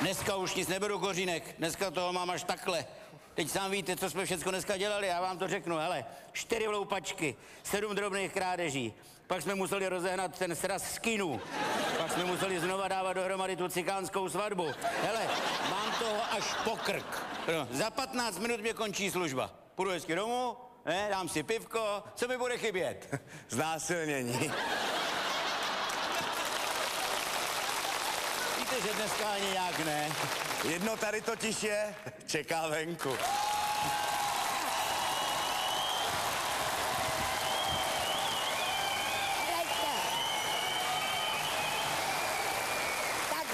Dneska už nic neberu, Kořínek, dneska toho mám až takhle. Teď sám víte, co jsme všechno dneska dělali, já vám to řeknu, hele, 4 vloupačky, 7 drobných krádeží, pak jsme museli rozehnat ten sraz skinů, pak jsme museli znova dávat dohromady tu cikánskou svatbu. Hele, mám toho až po krk. No, za 15 minut mě končí služba. Půjdu hezky domů, ne, dám si pivko, co mi bude chybět? Znásilnění. Víte, že dneska ani nějak ne. Jedno tady totiž je, čeká venku. Tak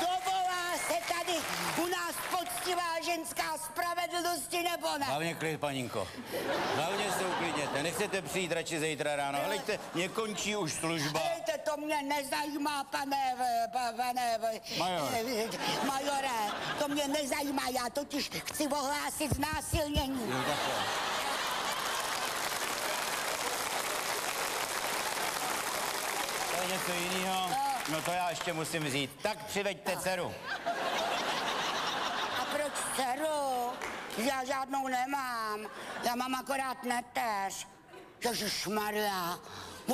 dovolá se tady u nás poctivá ženská spravedlnosti, nebo ne? Hlavně klid, paninko. Hlavně se uklidněte. Nechcete přijít radši zítra ráno. Hleďte, mě končí už služba. To mě nezajímá, pane majore, to mě nezajímá, já totiž chci ohlásit znásilnění. To je něco jiného, no to já ještě musím vzít. Tak přiveďte dceru. A proč dceru? Já žádnou nemám, já mám akorát neteř. Ježišmarja.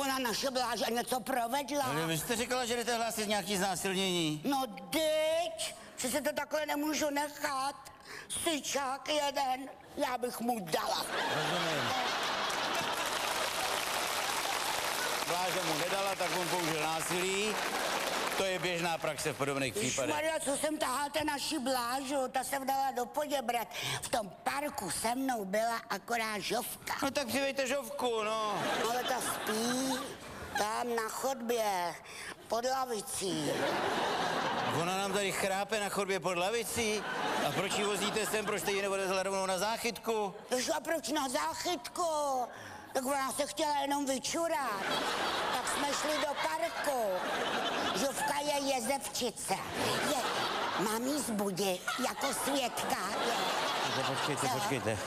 Ona naše bláže něco provedla. Ale vy jste říkala, že jdete hlásit nějaký znásilnění. No dyť, že se to takhle nemůžu nechat. Syčák jeden, já bych mu dala. Rozumím. Bláže mu nedala, tak on použil násilí. To je běžná praxe v podobných případech. Maria, co jsem tahal té naši Blážu, ta se vdala do Poděbrad. V tom parku se mnou byla akorát Žovka. No tak přivejte Žovku, no. Ale ta spí tam na chodbě, pod lavicí. Ona nám tady chrápe na chodbě pod lavicí? A proč ji vozíte sem, proč jste ji nevodezla rovnou na záchytku? Ježu, a proč na záchytku? Tak ona se chtěla jenom vyčurat. Tak jsme šli do parku. Žovka je jezevčice. Mám jí zbudit jako svědka. Počkejte, počkejte.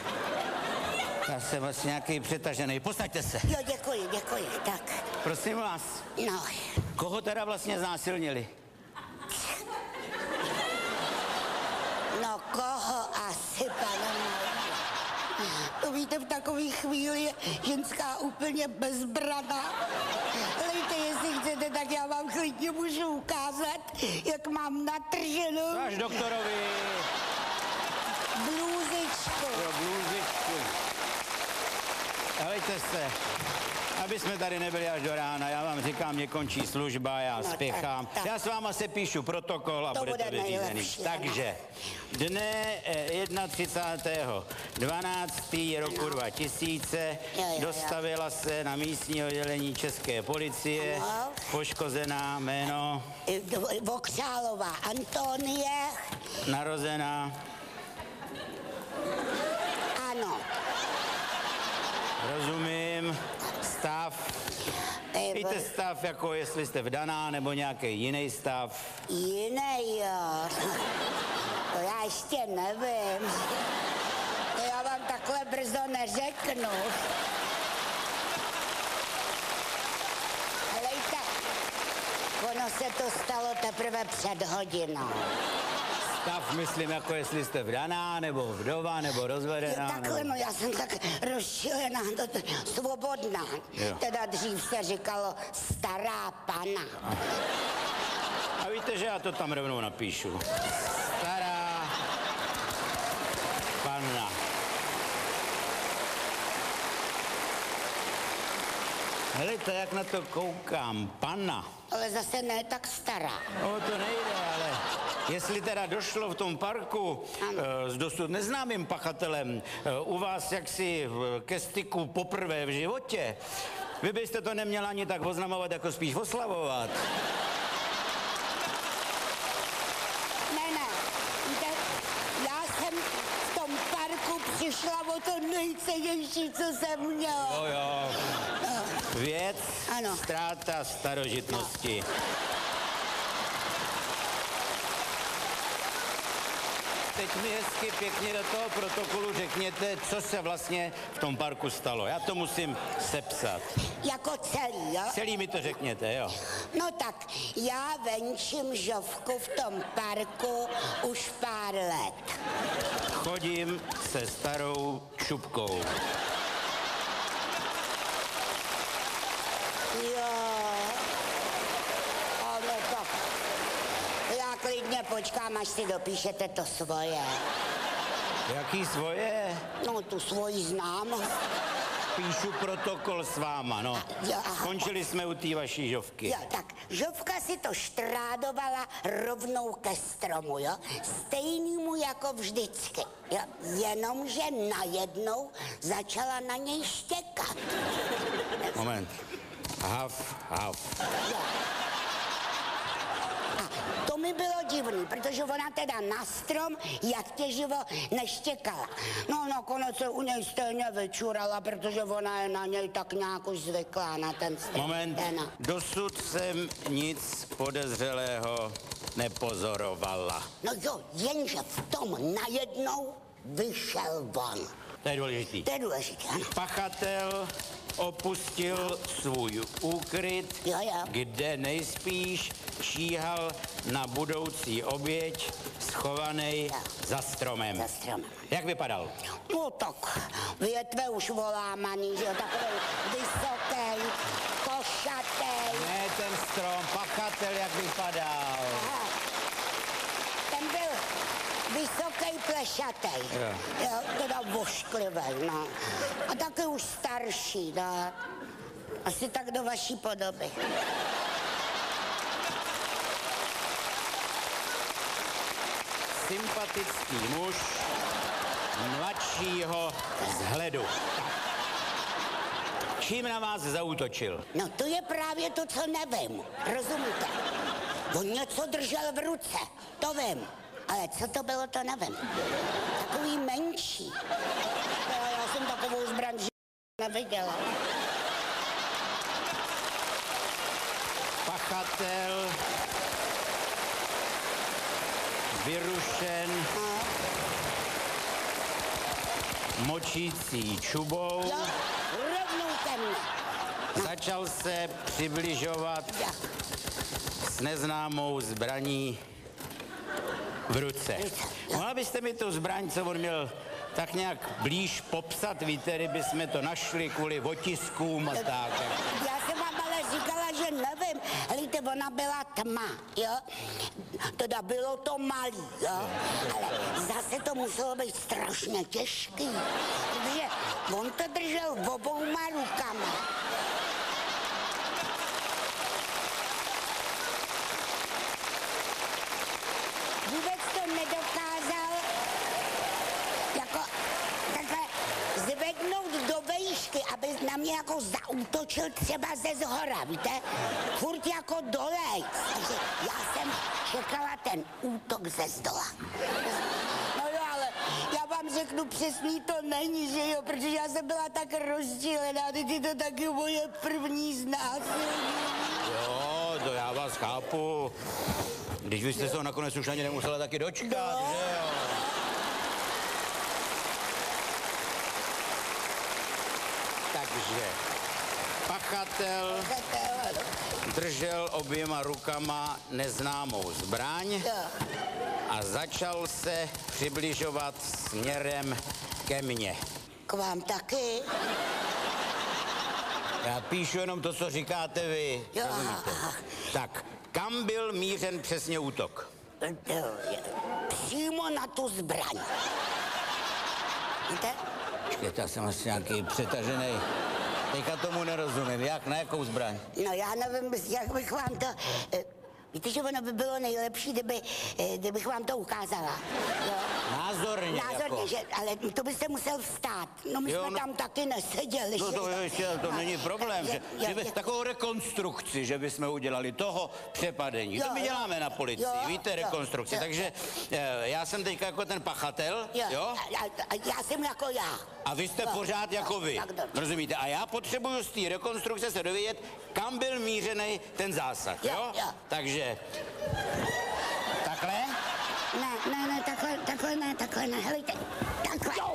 Já jsem vlastně nějaký přetažený. Posaďte se. Jo, děkuji, děkuji. Tak. Prosím vás. No. Koho teda vlastně znásilnili? No koho asi, pane. To víte, v takové chvíli je ženská úplně bezbraná. Hlejte, jestli chcete, tak já vám klidně můžu ukázat, jak mám natrženou... Máš doktorovi. Blůzičku. Jo, blůzičku. Hlejte se, aby jsme tady nebyli až do rána, já vám říkám, mě končí služba, já spěchám. Já s váma se píšu protokol a to bude to vyřízený. Takže dne 31. 12. roku 2000 dostavila se na místní oddělení České policie poškozená jméno Vokřálová Antonie. Narozená. Ano. Rozumím. Stav. Víte stav, jako jestli jste vdaná, nebo nějaký jiný stav? Jiný, jo. To já ještě nevím. To já vám takhle brzo neřeknu. Helejte, ono se to stalo teprve před hodinou. Stav myslím, jako jestli jste vdaná, nebo vdova, nebo rozvedená. Jo, takhle, nebo... no já jsem tak rozčilená, svobodná. Jo. Teda dřív se říkalo stará pana. A víte, že já to tam rovnou napíšu. Stará pana. Helejte, jak na to koukám, pana. Ale zase ne tak stará. No to nejde, ale... Jestli teda došlo v tom parku s dosud neznámým pachatelem u vás jaksi ke styku poprvé v životě, vy byste to neměla ani tak oznamovat, jako spíš oslavovat. Ne, víte, já jsem v tom parku přišla o to nejcennější, co jsem měla. Jo. Věc, ztráta starožitnosti. teď mi hezky pěkně do toho protokolu řekněte, co se vlastně v tom parku stalo. Já to musím sepsat. Jako celý, jo? Celý mi to řekněte, jo. No tak, já venčím žovku v tom parku už pár let. Chodím se starou čupkou. Klidně počkám, až si dopíšete to svoje. Jaký svoje? No, tu svoji znám. Píšu protokol s váma, no. Skončili jsme u té vaší žovky. Jo, tak žovka si to štrádovala rovnou ke stromu, jo? Stejnému jako vždycky, jo? Jenomže najednou začala na něj štěkat. Moment. Haf, haf. Jo. To mi bylo divný, protože ona teda na strom, jak těživo, neštěkala. No, nakonec se u něj stejně vyčurala, protože ona je na něj tak nějak už zvyklá, na ten strom. Moment, dosud jsem nic podezřelého nepozorovala. No jo, jenže v tom najednou vyšel von. To je důležitý. To je důležitý, ano. Pachatel opustil svůj úkryt, kde nejspíš číhal na budoucí oběť, schovaný za stromem. Za stromem. Jak vypadal? No tak, větve už volámaný, že jo, takový vysoký, košatý. Ne, ten strom, pachatel, jak vypadal. Aha. Ten byl vysoký, plešatej, jo, teda vošklivej, no. A taky už starší, no. Asi tak do vaší podoby. Sympatický muž mladšího vzhledu. Čím na vás zaútočil? No to je právě to, co nevím, rozumíte? On něco držel v ruce, to vím. Ale co to bylo, to nevím. Takový menší. Já jsem takovou zbraň neviděla. Pachatel vyrušen močící čubou. Jo, rovnou ke mně. Začal se přibližovat s neznámou zbraní v ruce. Mohla byste mi tu zbraň, co on měl, tak nějak blíž popsat? Víte, kdybychom to našli kvůli otiskům a tak. Já jsem vám ale říkala, že nevím. Hlíte, ona byla tma, jo? Teda bylo to malý, jo? Ale zase to muselo být strašně těžký. Protože on to držel v obouma rukama. Vůbec to nedokázal jako takhle zvednout do vejšky, aby na mě jako zaútočil třeba ze zhora, víte? Furt jako dole. Takže já jsem čekala ten útok ze zdola. No jo, ale já vám řeknu, přesný to není, že jo? Protože já jsem byla tak rozdílená, teď je to taky moje první znásilnění. Jo, to já vás chápu. Když vy jste se ho nakonec už ani nemusela taky dočkat, no. Že jo? Takže pachatel držel oběma rukama neznámou zbraň a začal se přibližovat směrem ke mně. K vám taky? Já píšu jenom to, co říkáte vy. Jo, tak. Kam byl mířen přesně útok? Přímo na tu zbraň. Víte? Počkejte, já jsem asi nějaký přetažený. Teďka tomu nerozumím. Jak? Na jakou zbraň? No já nevím, jak bych vám to... Víte, že ono by bylo nejlepší, kdybych vám to ukázala. Jo? Názorně, jako. Že, ale to byste musel vstát. No my jsme tam taky neseděli. No to ještě, to není problém. Že takovou rekonstrukci, že bychom udělali toho přepadení. To my děláme na policii, víte, rekonstrukci. Takže já jsem teďka jako ten pachatel, jo? A já jsem jako já. A vy jste pořád jako vy, rozumíte? A já potřebuju z té rekonstrukce se dovědět, kam byl mířený ten zásah, jo? Takže... Takhle? Ne, takhle takhle ne, takhle ne, helejte, takhle. Jo.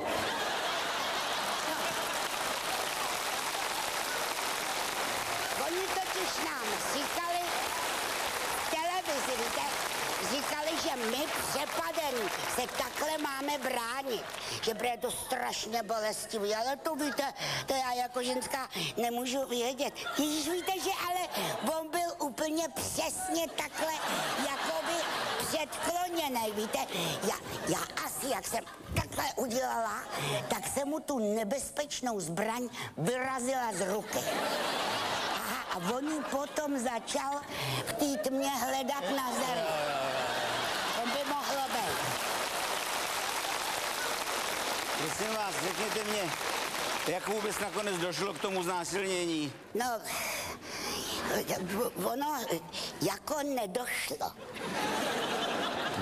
Oni totiž nám říkali v televizi, víte, říkali, že my přepadení se takhle máme bránit, že bude to strašně bolestivé, ale to víte, to já jako ženská nemůžu vědět. Ježíš, víte, že ale on byl úplně přesně takhle jakoby předkloněný, víte, já asi, jak jsem takhle udělala, tak jsem mu tu nebezpečnou zbraň vyrazila z ruky. A on ji potom začal v té tmě hledat na zemi. To by mohlo být. Prosím vás, řekněte mě, jak vůbec nakonec došlo k tomu znásilnění? No, ono jako nedošlo.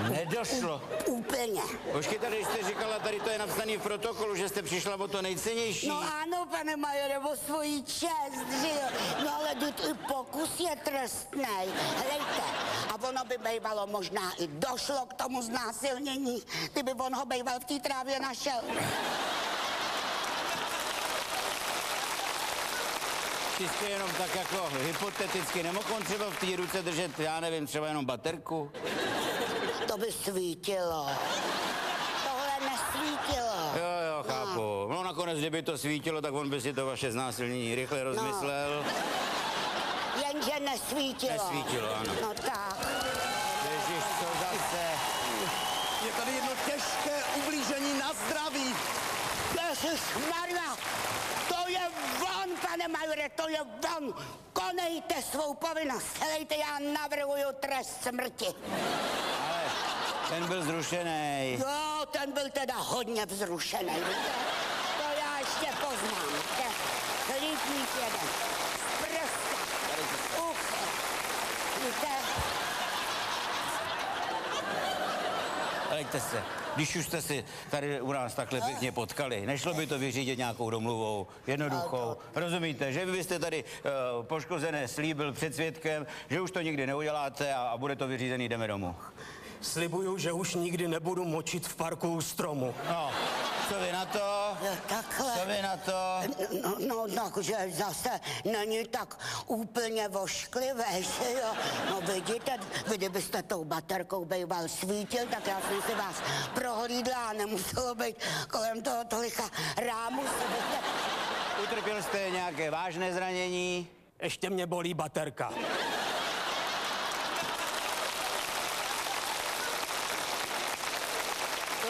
Nedošlo. Úplně. Počkejte, tady jste říkala, tady to je napsané v protokolu, že jste přišla o to nejcennější. No ano, pane majore, o svoji čest, že jo. No ale i pokus je trestnej. Hlejte, a ono by bývalo možná i došlo k tomu znásilnění, kdyby on ho býval v té trávě našel. Jste jenom tak jako hypoteticky, nemohl on třeba v té ruce držet, já nevím, třeba jenom baterku? To by svítilo. Tohle nesvítilo. Jo, chápu. No nakonec, kdyby to svítilo, tak on by si to vaše znásilnění rychle rozmyslel. No. Jenže nesvítilo. Nesvítilo, ano. No tak. Ježíš, co zase? Je tady jedno těžké ublížení na zdraví. Ježišmarja, to je von, pane majore, to je von. Konejte svou povinnost. Helejte, já navrhuju trest smrti. Ten byl zrušený. Jo, ten byl teda hodně vzrušený. To já ještě poznám. Klidník jeden. Prsta. Ucho. Víte? Helejte se, když už jste si tady u nás takhle pěkně potkali, nešlo by to vyřídit nějakou domluvou, jednoduchou. Rozumíte, že vy jste tady poškozené slíbil před svědkem, že už to nikdy neuděláte a bude to vyřízený, jdeme domů. Slibuju, že už nikdy nebudu močit v parku u stromu. No, co vy na to? No, takhle. Co vy na to? No, takže zase není tak úplně vošklivé, že jo? No vidíte, vy kdybyste tou baterkou býval svítil, tak já jsem si vás prohlídla a nemuselo být kolem toho tolika rámu. Utrpěl jste nějaké vážné zranění? Ještě mě bolí baterka.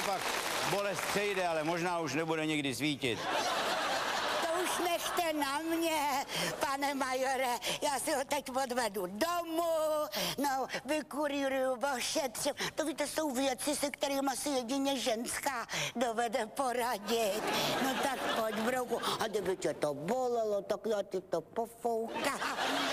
Pak bolest přejde, ale možná už nebude nikdy svítit. To už nechte na mě, pane majore. Já si ho teď odvedu domů, no, vykuríruju, ošetřím. To víte, jsou věci, se kterými asi jedině ženská dovede poradit. No tak pojď, brouku. A kdyby tě to bolelo, tak já ti to pofoukám.